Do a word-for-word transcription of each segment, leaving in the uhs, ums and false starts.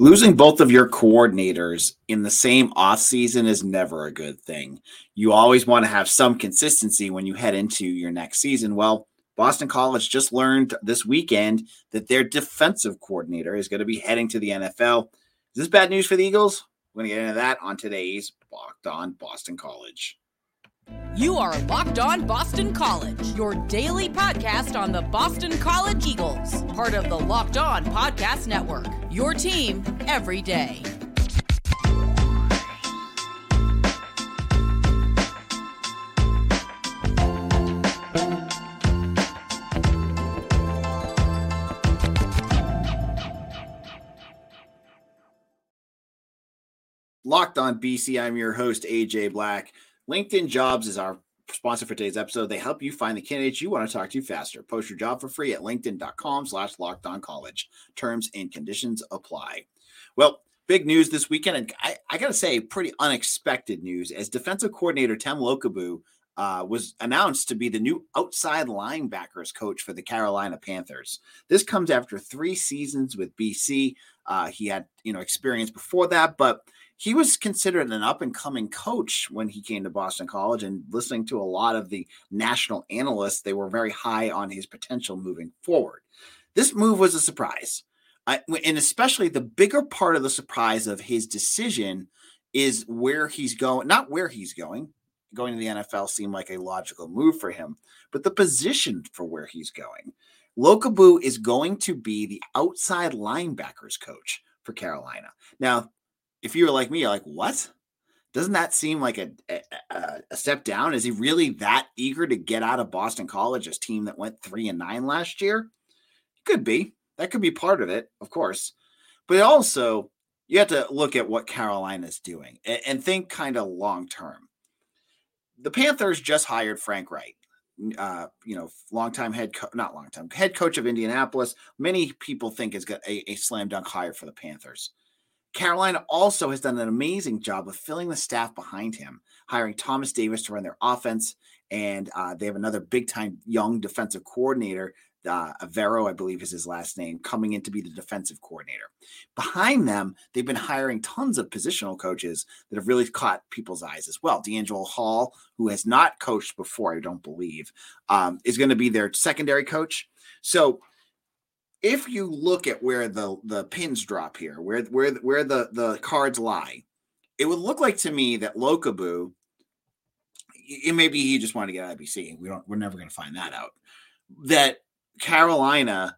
Losing both of your coordinators in the same offseason is never a good thing. You always want to have some consistency when you head into your next season. Well, Boston College just learned this weekend that their defensive coordinator is going to be heading to the N F L. Is this bad news for the Eagles? We're going to get into that on today's Locked On Boston College. You are Locked On Boston College, your daily podcast on the Boston College Eagles, part of the Locked On Podcast Network, your team every day. Locked On B C, I'm your host, A J Black. LinkedIn Jobs is our sponsor for today's episode. They help you find the candidates you want to talk to faster. Post your job for free at linkedin.com slash lockedoncollege. Terms and conditions apply. Well, big news this weekend, and I, I got to say, pretty unexpected news, as defensive coordinator Tim Lokabu uh, was announced to be the new outside linebackers coach for the Carolina Panthers. This comes after three seasons with B C. Uh, he had, you know, experience before that, but he was considered an up-and-coming coach when he came to Boston College, and listening to a lot of the national analysts, they were very high on his potential moving forward. This move was a surprise, I, and especially the bigger part of the surprise of his decision is where he's going, not where he's going. Going to the N F L seemed like a logical move for him, but the position for where he's going. Lokabu is going to be the outside linebackers coach for Carolina. Now, if you were like me, you're like, what? Doesn't that seem like a, a, a step down? Is he really that eager to get out of Boston College, a team that went three and nine last year? Could be. That could be part of it, of course. But also, you have to look at what Carolina's doing and, and think kind of long-term. The Panthers just hired Frank Wright, uh, you know, longtime head co- not longtime, head coach of Indianapolis. Many people think is a, a slam dunk hire for the Panthers. Carolina also has done an amazing job of filling the staff behind him, hiring Thomas Davis to run their offense, and uh, they have another big-time young defensive coordinator, uh, Averro, I believe is his last name, coming in to be the defensive coordinator. Behind them, they've been hiring tons of positional coaches that have really caught people's eyes as well. D'Angelo Hall, who has not coached before, I don't believe, um, is going to be their secondary coach. So if you look at where the, the pins drop here, where where where the, the cards lie, it would look like to me that Lokabu, it may be he just wanted to get out of B C. We don't, we're never going to find that out. That Carolina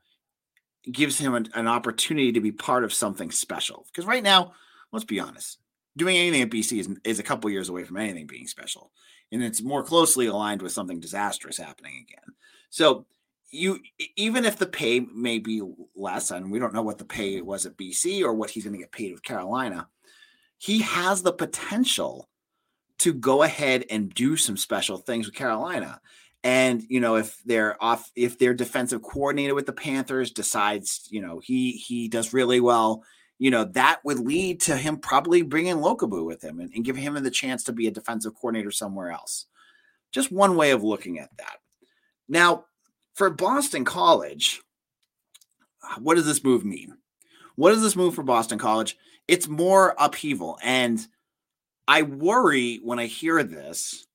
gives him an, an opportunity to be part of something special. Because right now, let's be honest, doing anything at B C is, is a couple years away from anything being special. And it's more closely aligned with something disastrous happening again. So you, even if the pay may be less, and we don't know what the pay was at B C or what he's going to get paid with Carolina, he has the potential to go ahead and do some special things with Carolina. And, you know, if they're off, if their defensive coordinator with the Panthers decides, you know, he, he does really well, you know, that would lead to him probably bringing Lokabu with him and, and giving him the chance to be a defensive coordinator somewhere else. Just one way of looking at that. Now, for Boston College, what does this move mean? What does this move for Boston College? It's more upheaval. And I worry when I hear this,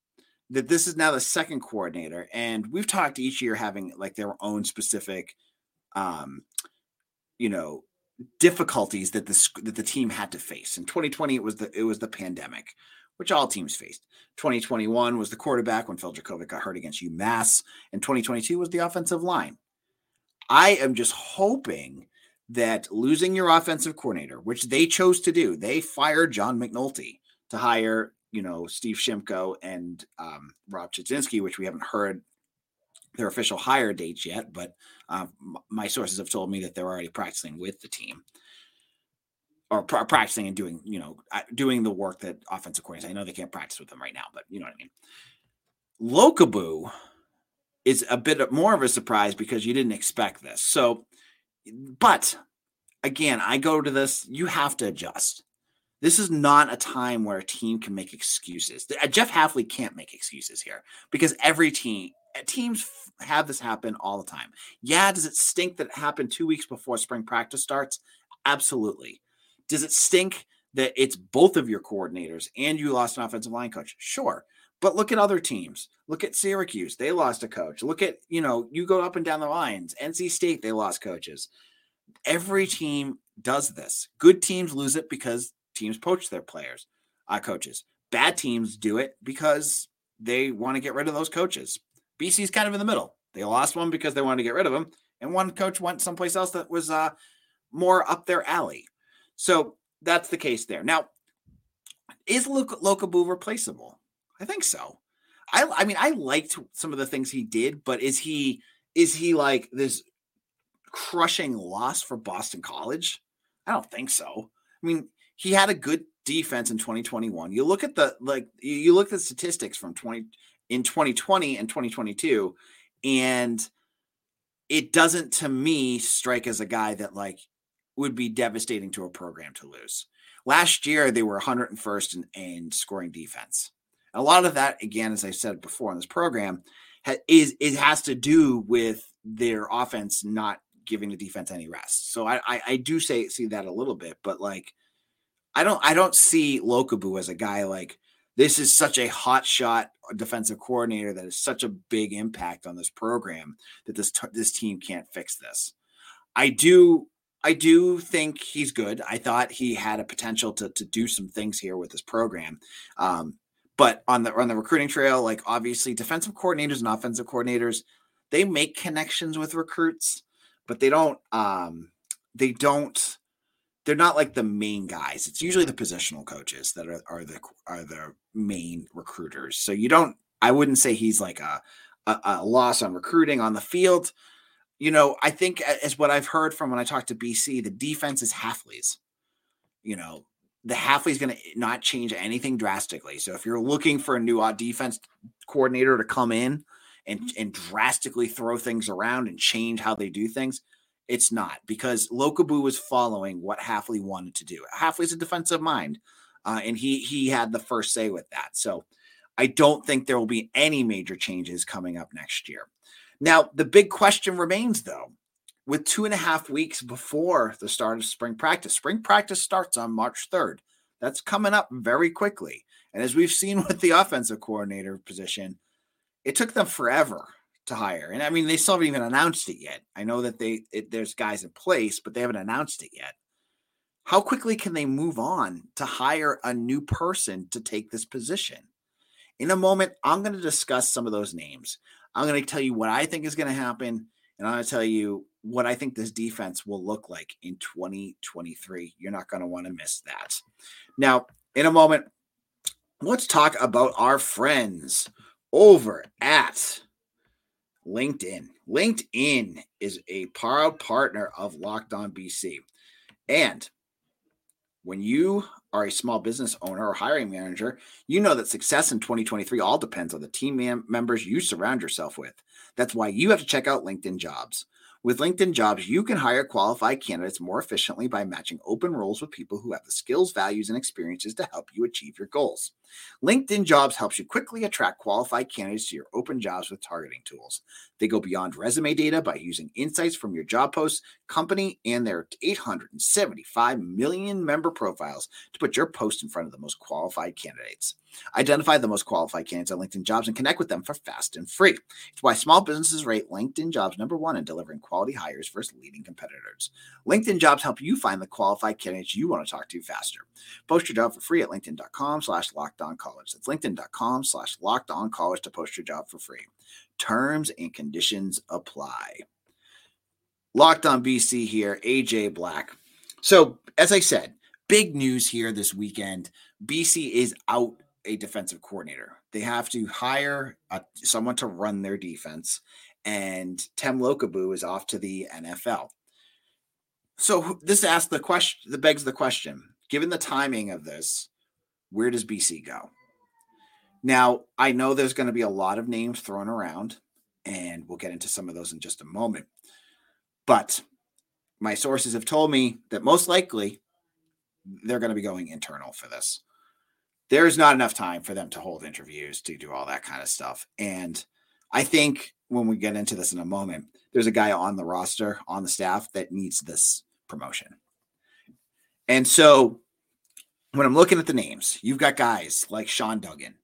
that this is now the second coordinator. And we've talked each year having like their own specific, um, you know, difficulties that the, that the team had to face. In twenty twenty, it was the, it was the pandemic, which all teams faced. twenty twenty-one was the quarterback when Phil Dracovic got hurt against UMass, and twenty twenty-two was the offensive line. I am just hoping that losing your offensive coordinator, which they chose to do, they fired John McNulty to hire, you know, Steve Shimko and um, Rob Chudzinski, which we haven't heard their official hire dates yet, but uh, my sources have told me that they're already practicing with the team. Or pra- practicing and doing, you know, doing the work that offensive coordinators. I know they can't practice with them right now, but you know what I mean. Lokabu is a bit more of a surprise because you didn't expect this. So, but again, I go to this, you have to adjust. This is not a time where a team can make excuses. Jeff Hafley can't make excuses here because every team, teams have this happen all the time. Yeah, does it stink that it happened two weeks before spring practice starts? Absolutely. Does it stink that it's both of your coordinators and you lost an offensive line coach? Sure. But look at other teams. Look at Syracuse. They lost a coach. Look at, you know, you go up and down the lines. N C State, they lost coaches. Every team does this. Good teams lose it because teams poach their players, uh, coaches. Bad teams do it because they want to get rid of those coaches. B C's kind of in the middle. They lost one because they wanted to get rid of him, and one coach went someplace else that was uh, more up their alley. So that's the case there. Now, is Luke Locabo replaceable? I think so. I, I mean, I liked some of the things he did, but is he is he like this crushing loss for Boston College? I don't think so. I mean, he had a good defense in twenty twenty-one. You look at the like you look at the statistics from twenty in twenty twenty and twenty twenty-two, and it doesn't to me strike as a guy that like would be devastating to a program to lose. Last year they were one hundred first in, in scoring defense. A lot of that, again, as I said before on this program, ha- is it has to do with their offense not giving the defense any rest. So I, I, I do say see that a little bit, but like I don't I don't see Locabo as a guy like this is such a hot shot defensive coordinator that is such a big impact on this program that this t- this team can't fix this. I do. I do think he's good. I thought he had a potential to to do some things here with this program. Um, but on the on the recruiting trail, like obviously defensive coordinators and offensive coordinators, they make connections with recruits, but they don't um, they don't they're not like the main guys. It's usually the positional coaches that are, are the are the main recruiters. So you don't I wouldn't say he's like a a, a loss on recruiting on the field. You know, I think as what I've heard from when I talked to B C, the defense is Hafley's. You know, the Hafley's going to not change anything drastically. So if you're looking for a new odd defense coordinator to come in and, and drastically throw things around and change how they do things, it's not, because Locabo was following what Hafley wanted to do. Hafley's a defensive mind, uh, and he he had the first say with that. So I don't think there will be any major changes coming up next year. Now, the big question remains, though, with two and a half weeks before the start of spring practice. Spring practice starts on March third. That's coming up very quickly. And as we've seen with the offensive coordinator position, it took them forever to hire. And, I mean, they still haven't even announced it yet. I know that they it, there's guys in place, but they haven't announced it yet. How quickly can they move on to hire a new person to take this position? In a moment, I'm going to discuss some of those names. I'm going to tell you what I think is going to happen, and I'm going to tell you what I think this defense will look like in twenty twenty-three. You're not going to want to miss that. Now, in a moment, let's talk about our friends over at LinkedIn. LinkedIn is a proud partner of Locked On B C. And when you are a small business owner or hiring manager, you know that success in twenty twenty-three all depends on the team mem- members you surround yourself with. That's why you have to check out LinkedIn Jobs. With LinkedIn Jobs, you can hire qualified candidates more efficiently by matching open roles with people who have the skills, values, and experiences to help you achieve your goals. LinkedIn Jobs helps you quickly attract qualified candidates to your open jobs with targeting tools. They go beyond resume data by using insights from your job posts, company, and their eight hundred seventy-five million member profiles to put your post in front of the most qualified candidates. Identify the most qualified candidates on LinkedIn Jobs and connect with them for fast and free. It's why small businesses rate LinkedIn Jobs number one in delivering quality hires versus leading competitors. LinkedIn Jobs help you find the qualified candidates you want to talk to faster. Post your job for free at linkedin.com slash lockedoncollege. That's linkedin.com slash lockedoncollege to post your job for free. Terms and conditions apply. Locked On B C here, A J Black. So, as I said, big news here this weekend. B C is out a defensive coordinator. They have to hire a, someone to run their defense, and Tim Lokabu is off to the N F L. So this asks the question, that begs the question, given the timing of this, where does B C go? Now, I know there's going to be a lot of names thrown around, and we'll get into some of those in just a moment. But my sources have told me that most likely they're going to be going internal for this. There's not enough time for them to hold interviews, to do all that kind of stuff. And I think when we get into this in a moment, there's a guy on the roster, on the staff that needs this promotion. And so when I'm looking at the names, you've got guys like Sean Duggan,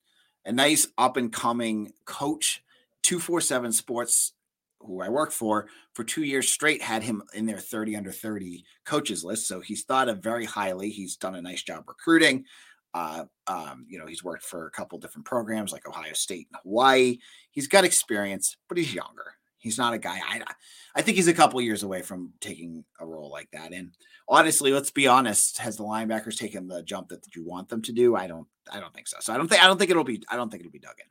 a nice up-and-coming coach, two forty-seven Sports, who I worked for, for two years straight, had him in their thirty under thirty coaches list. So he's thought of very highly. He's done a nice job recruiting. Uh, um, you know, he's worked for a couple different programs like Ohio State and Hawaii. He's got experience, but he's younger. He's not a guy. I, I think he's a couple years away from taking a role like that. And honestly, let's be honest, has the linebackers taken the jump that, that you want them to do? I don't, I don't think so. So I don't think, I don't think it'll be, I don't think it'll be Duggan.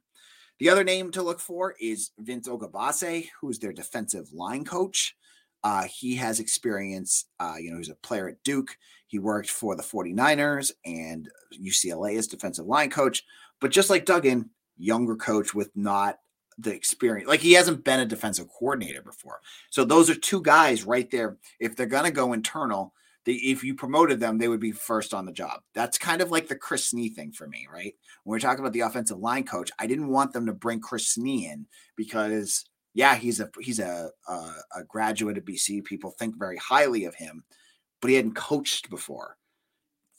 The other name to look for is Vince Ogabase, who's their defensive line coach. Uh, he has experience. Uh, you know, he's a player at Duke. He worked for the forty-niners and U C L A as defensive line coach. But just like Duggan, younger coach with not the experience. Like, he hasn't been a defensive coordinator before. So those are two guys right there. If they're going to go internal, they, if you promoted them, they would be first on the job. That's kind of like the Chris Snee thing for me, right? When we're talking about the offensive line coach, I didn't want them to bring Chris Snee in because, yeah, he's a he's a, a, a graduate of B C. People think very highly of him, but he hadn't coached before.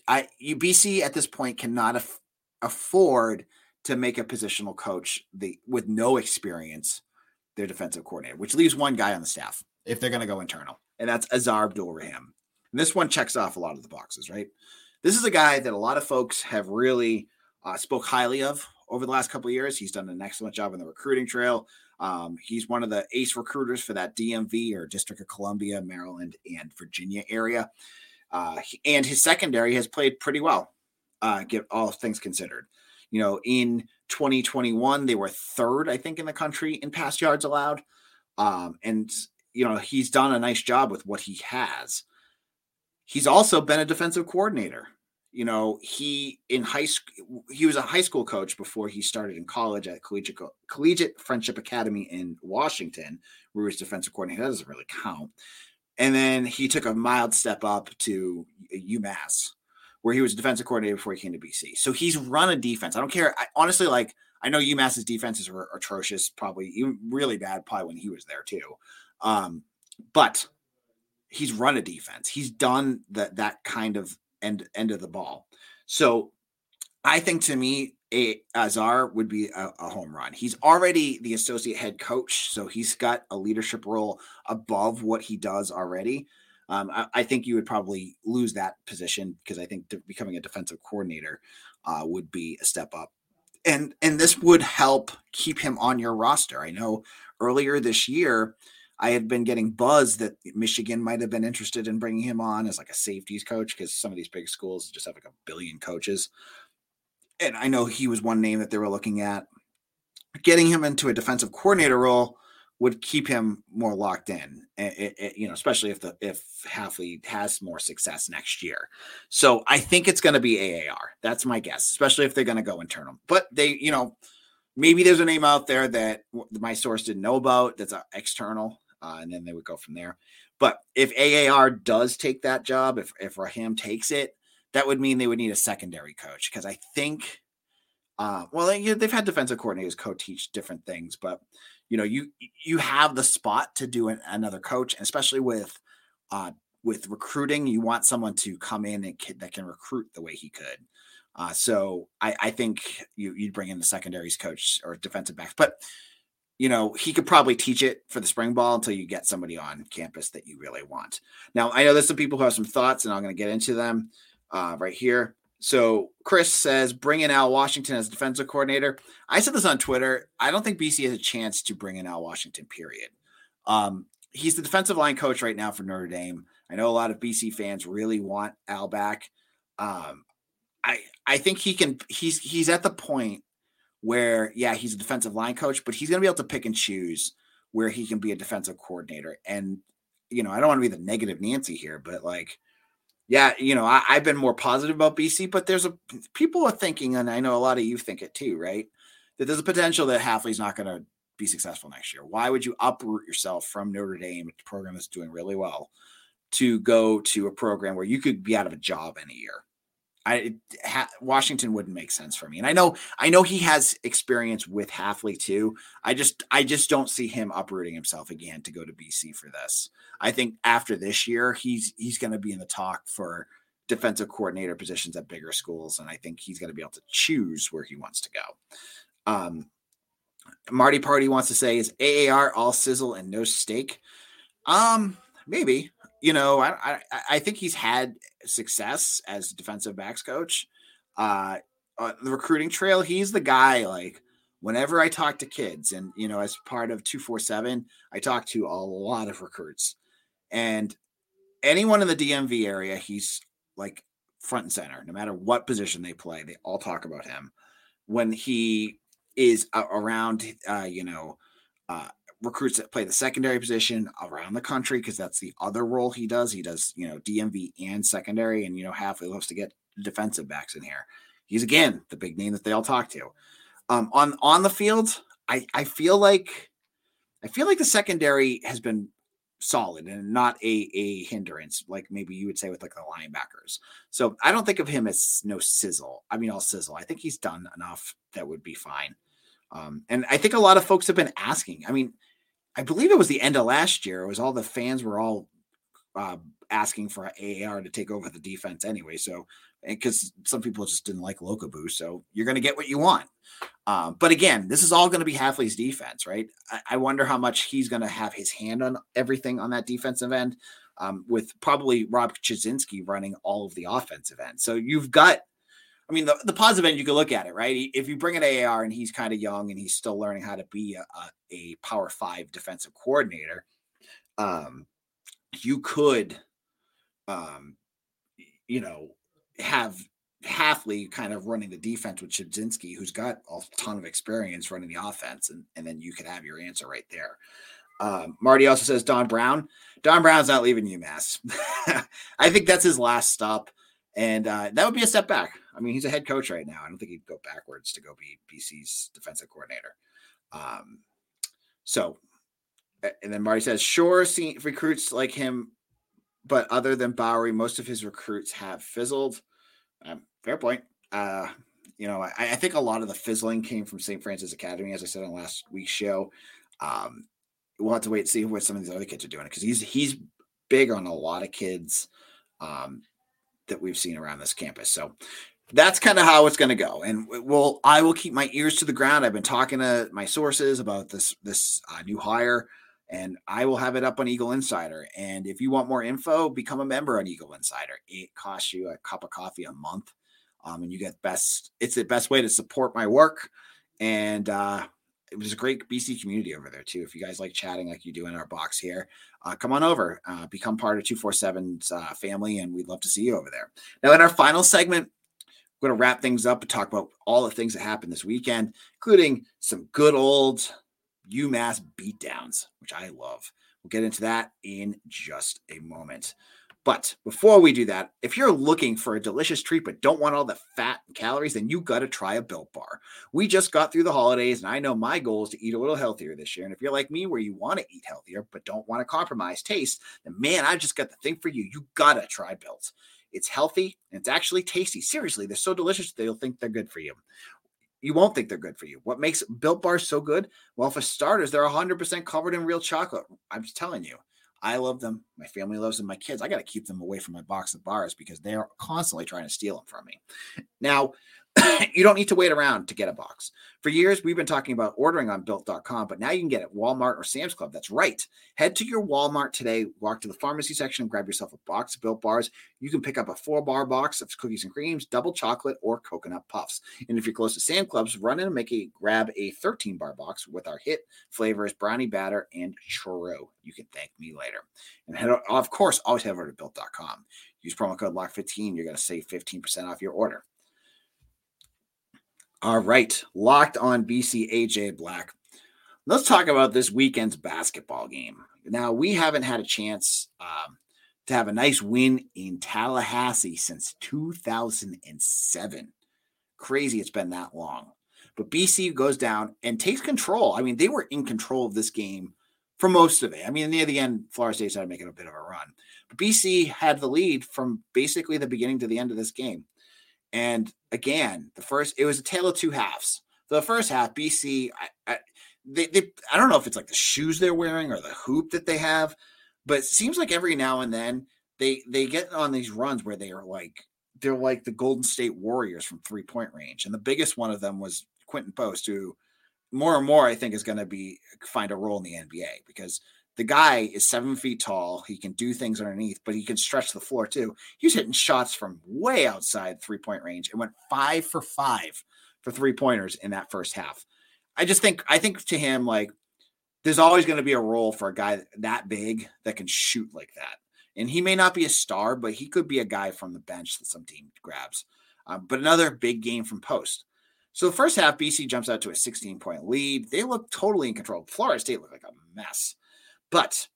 I you, B C at this point cannot af- afford to make a positional coach the with no experience their defensive coordinator, which leaves one guy on the staff if they're going to go internal, and that's Azar Abdulrahim. And this one checks off a lot of the boxes, right? This is a guy that a lot of folks have really uh, spoke highly of over the last couple of years. He's done an excellent job on the recruiting trail. Um, he's one of the ace recruiters for that D M V or District of Columbia, Maryland, and Virginia area. Uh, he, and his secondary has played pretty well, uh, get all things considered. You know, in twenty twenty-one, they were third, I think, in the country in pass yards allowed. Um, and, you know, he's done a nice job with what he has. He's also been a defensive coordinator. You know, he in high school, he was a high school coach before he started in college at Collegiate, Collegiate Friendship Academy in Washington, where he was defensive coordinator. That doesn't really count. And then he took a mild step up to UMass, where he was defensive coordinator before he came to B C. So he's run a defense. I don't care. I, honestly, like, I know UMass's defenses were atrocious, probably really bad, probably when he was there too. Um, but he's run a defense. He's done that that kind of end end of the ball. So I think, to me, a, Azar would be a, a home run. He's already the associate head coach, so he's got a leadership role above what he does already. Um, I, I think you would probably lose that position because I think becoming a defensive coordinator uh, would be a step up. And, and this would help keep him on your roster. I know earlier this year, I had been getting buzz that Michigan might have been interested in bringing him on as like a safeties coach because some of these big schools just have like a billion coaches. And I know he was one name that they were looking at. Getting him into a defensive coordinator role would keep him more locked in, it, it, you know, especially if the if Hafley has more success next year. So I think it's going to be A A R. That's my guess, especially if they're going to go internal. But they, you know, maybe there's a name out there that my source didn't know about that's external. Uh, and then they would go from there. But if A A R does take that job, if, if Rahim takes it, that would mean they would need a secondary coach. Because I think, uh, well, they, they've had defensive coordinators co-teach different things, but you know, you, you have the spot to do an, another coach, and especially with, uh, with recruiting, you want someone to come in and kid that can recruit the way he could. Uh, so I, I think you, you'd bring in the secondaries coach or defensive backs, but you know, he could probably teach it for the spring ball until you get somebody on campus that you really want. Now, I know there's some people who have some thoughts, and I'm going to get into them uh, right here. So Chris says, bring in Al Washington as defensive coordinator. I said this on Twitter. I don't think B C has a chance to bring in Al Washington, period. Um, he's the defensive line coach right now for Notre Dame. I know a lot of B C fans really want Al back. Um, I I think he can – he's he's at the point where, yeah, he's a defensive line coach, but he's going to be able to pick and choose where he can be a defensive coordinator. And, you know, I don't want to be the negative Nancy here, but like, yeah, you know, I, I've been more positive about B C, but there's a, people are thinking, and I know a lot of you think it too, right? That there's a potential that Hafley's not going to be successful next year. Why would you uproot yourself from Notre Dame, a program that's doing really well, to go to a program where you could be out of a job in a year? I ha, Washington wouldn't make sense for me. And I know, I know he has experience with Hafley too. I just, I just don't see him uprooting himself again to go to B C for this. I think after this year, he's, he's going to be in the talk for defensive coordinator positions at bigger schools, and I think he's going to be able to choose where he wants to go. Um, Marty Party wants to say, is A A R all sizzle and no steak? Um, maybe. You know, I, I I think he's had success as defensive backs coach. Uh, on the recruiting trail, he's the guy, like, whenever I talk to kids, and, you know, as part of two forty-seven, I talk to a lot of recruits. And anyone in the D M V area, he's, like, front and center. No matter what position they play, they all talk about him. When he is around, uh, you know, uh, recruits that play the secondary position around the country, because that's the other role he does. He does, you know, D M V and secondary, and, you know, Hafley loves to get defensive backs in here. He's, again, the big name that they all talk to. Um, on, on the field, I, I feel like, I feel like the secondary has been solid and not a, a hindrance, like maybe you would say with, like, the linebackers. So I don't think of him as no sizzle. I mean, I'll sizzle. I think he's done enough that would be fine. Um, and I think a lot of folks have been asking, I mean, I believe it was the end of last year. It was all the fans were all uh, asking for A A R to take over the defense anyway. So, because some people just didn't like Lokabu. So you're going to get what you want. Um, but again, this is all going to be Hafley's defense, right? I, I wonder how much he's going to have his hand on everything on that defensive end, um, with probably Rob Chudzinski running all of the offensive end. So you've got, I mean, the, the positive end, you can look at it, right? If you bring an A A R and he's kind of young and he's still learning how to be a, a, a power five defensive coordinator, um, you could, um, you know, have Hafley kind of running the defense with Chudzinski, who's got a ton of experience running the offense. And, and then you could have your answer right there. Um, Marty also says, Don Brown, Don Brown's not leaving UMass. I think that's his last stop. And uh, that would be a step back. I mean, he's a head coach right now. I don't think he'd go backwards to go be B C's defensive coordinator. Um, so, and then Marty says, sure, see, recruits like him, but other than Bowery, most of his recruits have fizzled. Um, fair point. Uh, you know, I, I think a lot of the fizzling came from Saint Francis Academy, as I said on last week's show. Um, we'll have to wait and see what some of these other kids are doing, because he's he's big on a lot of kids um, that we've seen around this campus. So that's kind of how it's going to go. And we'll, I will keep my ears to the ground. I've been talking to my sources about this, this uh, new hire, and I will have it up on Eagle Insider. And if you want more info, become a member on Eagle Insider. It costs you a cup of coffee a month. Um, and you get best, it's the best way to support my work. And, uh, it was a great B C community over there too. If you guys like chatting, like you do in our box here, uh, come on over, uh, become part of two forty-seven's uh, family. And we'd love to see you over there. Now, in our final segment, we're going to wrap things up and talk about all the things that happened this weekend, including some good old UMass beatdowns, which I love. We'll get into that in just a moment. But before we do that, if you're looking for a delicious treat but don't want all the fat and calories, then you got to try a Built Bar. We just got through the holidays, and I know my goal is to eat a little healthier this year. And if you're like me, where you want to eat healthier but don't want to compromise taste, then man, I just got the thing for you. You got to try Built. It's healthy, and it's actually tasty. Seriously, they're so delicious that you'll think they're good for you. You won't think they're good for you. What makes Built Bars so good? Well, for starters, they're one hundred percent covered in real chocolate. I'm just telling you. I love them. My family loves them. My kids, I got to keep them away from my box of bars because they are constantly trying to steal them from me. Now, you don't need to wait around to get a box. For years, we've been talking about ordering on built dot com, but now you can get it at Walmart or Sam's Club. That's right. Head to your Walmart today, walk to the pharmacy section, grab yourself a box of Built Bars. You can pick up a four-bar box of cookies and creams, double chocolate, or coconut puffs. And if you're close to Sam's Club's, run in and make a, grab a thirteen-bar box with our hit flavors, brownie batter, and churro. You can thank me later. And head, of course, always head over to built dot com. Use promo code lock fifteen. You're going to save fifteen percent off your order. All right, Locked On B C, A J Black. Let's talk about this weekend's basketball game. Now, we haven't had a chance um, to have a nice win in Tallahassee since two thousand seven. Crazy it's been that long. But B C goes down and takes control. I mean, they were in control of this game for most of it. I mean, near the end, Florida State started making a bit of a run. But B C had the lead from basically the beginning to the end of this game. And again, the first, it was a tale of two halves. The first half, B C, I, I, they, they, I don't know if it's like the shoes they're wearing or the hoop that they have, but it seems like every now and then they, they get on these runs where they are like they're like the Golden State Warriors from three point range. And the biggest one of them was Quentin Post, who more and more I think is going to be find a role in the N B A, because the guy is seven feet tall. He can do things underneath, but he can stretch the floor too. He was hitting shots from way outside three point range and went five for five for three pointers in that first half. I just think, I think to him, like, there's always going to be a role for a guy that big that can shoot like that. And he may not be a star, but he could be a guy from the bench that some team grabs. Uh, but another big game from Post. So the first half, B C jumps out to a sixteen-point lead. They look totally in control. Florida State looked like a mess. But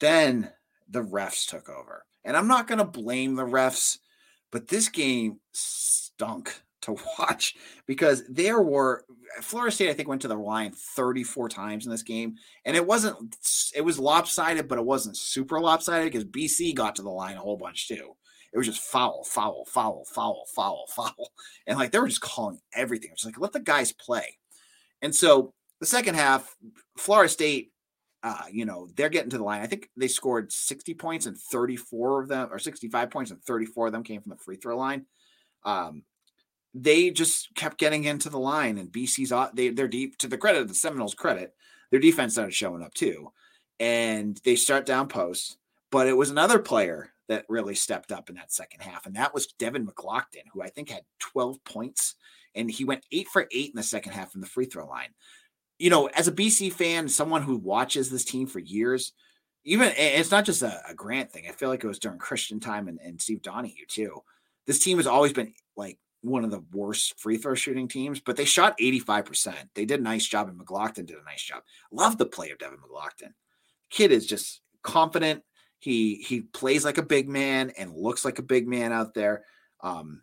then the refs took over. And I'm not going to blame the refs, but this game stunk to watch, because there were Florida State, I think, went to the line thirty-four times in this game. And it wasn't, it was lopsided, but it wasn't super lopsided, because B C got to the line a whole bunch too. It was just foul, foul, foul, foul, foul, foul. And like, they were just calling everything. It's like, let the guys play. And so the second half, Florida State, uh, you know, they're getting to the line. I think they scored sixty points and thirty-four of them, or sixty-five points and thirty-four of them came from the free throw line. Um, They just kept getting into the line, and B C's they they're deep to the credit of the Seminoles' credit. Their defense started showing up too, and they start down Post. But it was another player that really stepped up in that second half, and that was Devin McLaughlin, who I think had twelve points, and he went eight for eight in the second half from the free throw line. You know, as a B C fan, someone who watches this team for years, even it's not just a, a Grant thing. I feel like it was during Christian time and, and Steve Donahue too. This team has always been like one of the worst free throw shooting teams, but they shot eighty-five percent. They did a nice job, and McLaughlin did a nice job. Love the play of Devin McLaughlin. Kid is just confident. He, he plays like a big man and looks like a big man out there. Um,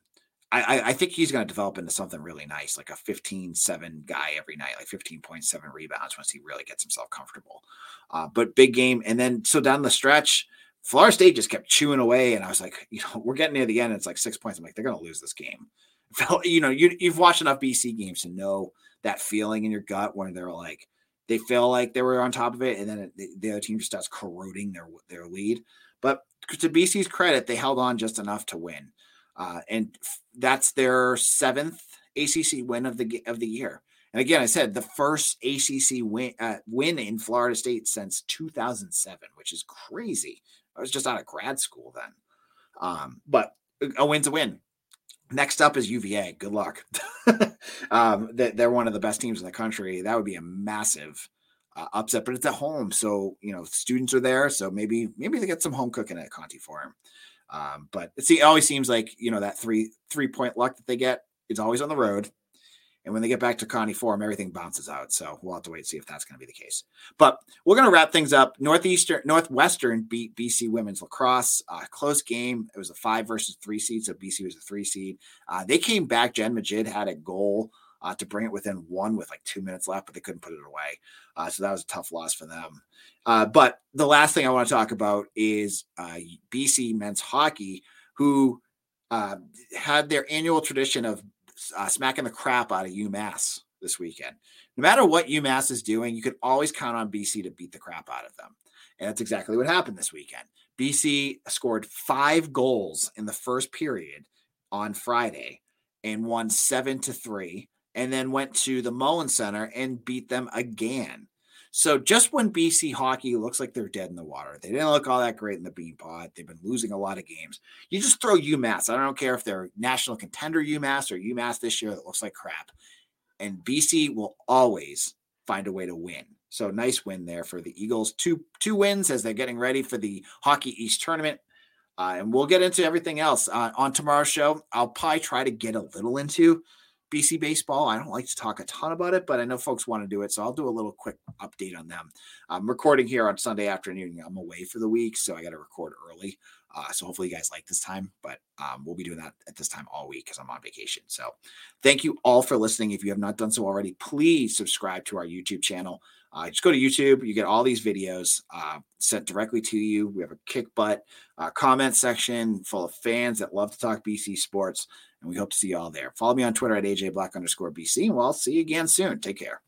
I, I, I think he's going to develop into something really nice, like a fifteen seven guy every night, like fifteen point seven rebounds once he really gets himself comfortable. Uh, but big game. And then, so down the stretch, Florida State just kept chewing away. And I was like, you know, we're getting near the end. And it's like six points. I'm like, they're going to lose this game. You know, you, you've watched enough B C games to know that feeling in your gut when they're like, they feel like they were on top of it, and then it, the, the other team just starts corroding their their lead. But to B C's credit, they held on just enough to win, uh, and f- that's their seventh A C C win of the of the year. And again, I said the first A C C win uh, win in Florida State since two thousand seven, which is crazy. I was just out of grad school then, um, but a win's a win. Next up is U V A. Good luck. um, they're one of the best teams in the country. That would be a massive uh, upset, but it's at home. So, you know, students are there. So maybe, maybe they get some home cooking at Conti Forum. Um, but see, it always seems like, you know, that three, three point luck that they get is always on the road. And when they get back to Conti Forum, everything bounces out. So we'll have to wait and see if that's going to be the case, but we're going to wrap things up. Northeastern Northwestern beat B C women's lacrosse, uh, close game. It was a five versus three seed. So B C was a three seed. Uh, they came back. Jen Majid had a goal uh, to bring it within one with like two minutes left, but they couldn't put it away. Uh, so that was a tough loss for them. Uh, but the last thing I want to talk about is uh, B C men's hockey, who uh, had their annual tradition of Uh, smacking the crap out of UMass this weekend. No matter what UMass is doing, you can always count on B C to beat the crap out of them. And that's exactly what happened this weekend. B C scored five goals in the first period on Friday and won seven to three, and then went to the Mullen Center and beat them again. So just when B C hockey looks like they're dead in the water, they didn't look all that great in the bean pot. They've been losing a lot of games. You just throw UMass. I don't care if they're national contender UMass or UMass this year that looks like crap. And B C will always find a way to win. So nice win there for the Eagles. Two two wins as they're getting ready for the Hockey East tournament. Uh, and we'll get into everything else uh, on tomorrow's show. I'll probably try to get a little into B C baseball. I don't like to talk a ton about it, but I know folks want to do it. So I'll do a little quick update on them. I'm recording here on Sunday afternoon. I'm away for the week, so I got to record early. Uh, so hopefully you guys like this time, but um, we'll be doing that at this time all week because I'm on vacation. So thank you all for listening. If you have not done so already, please subscribe to our YouTube channel. Uh, just go to YouTube. You get all these videos uh, sent directly to you. We have a kick butt uh, comment section full of fans that love to talk B C sports. And we hope to see you all there. Follow me on Twitter at A J Black underscore B C. And we'll see you again soon. Take care.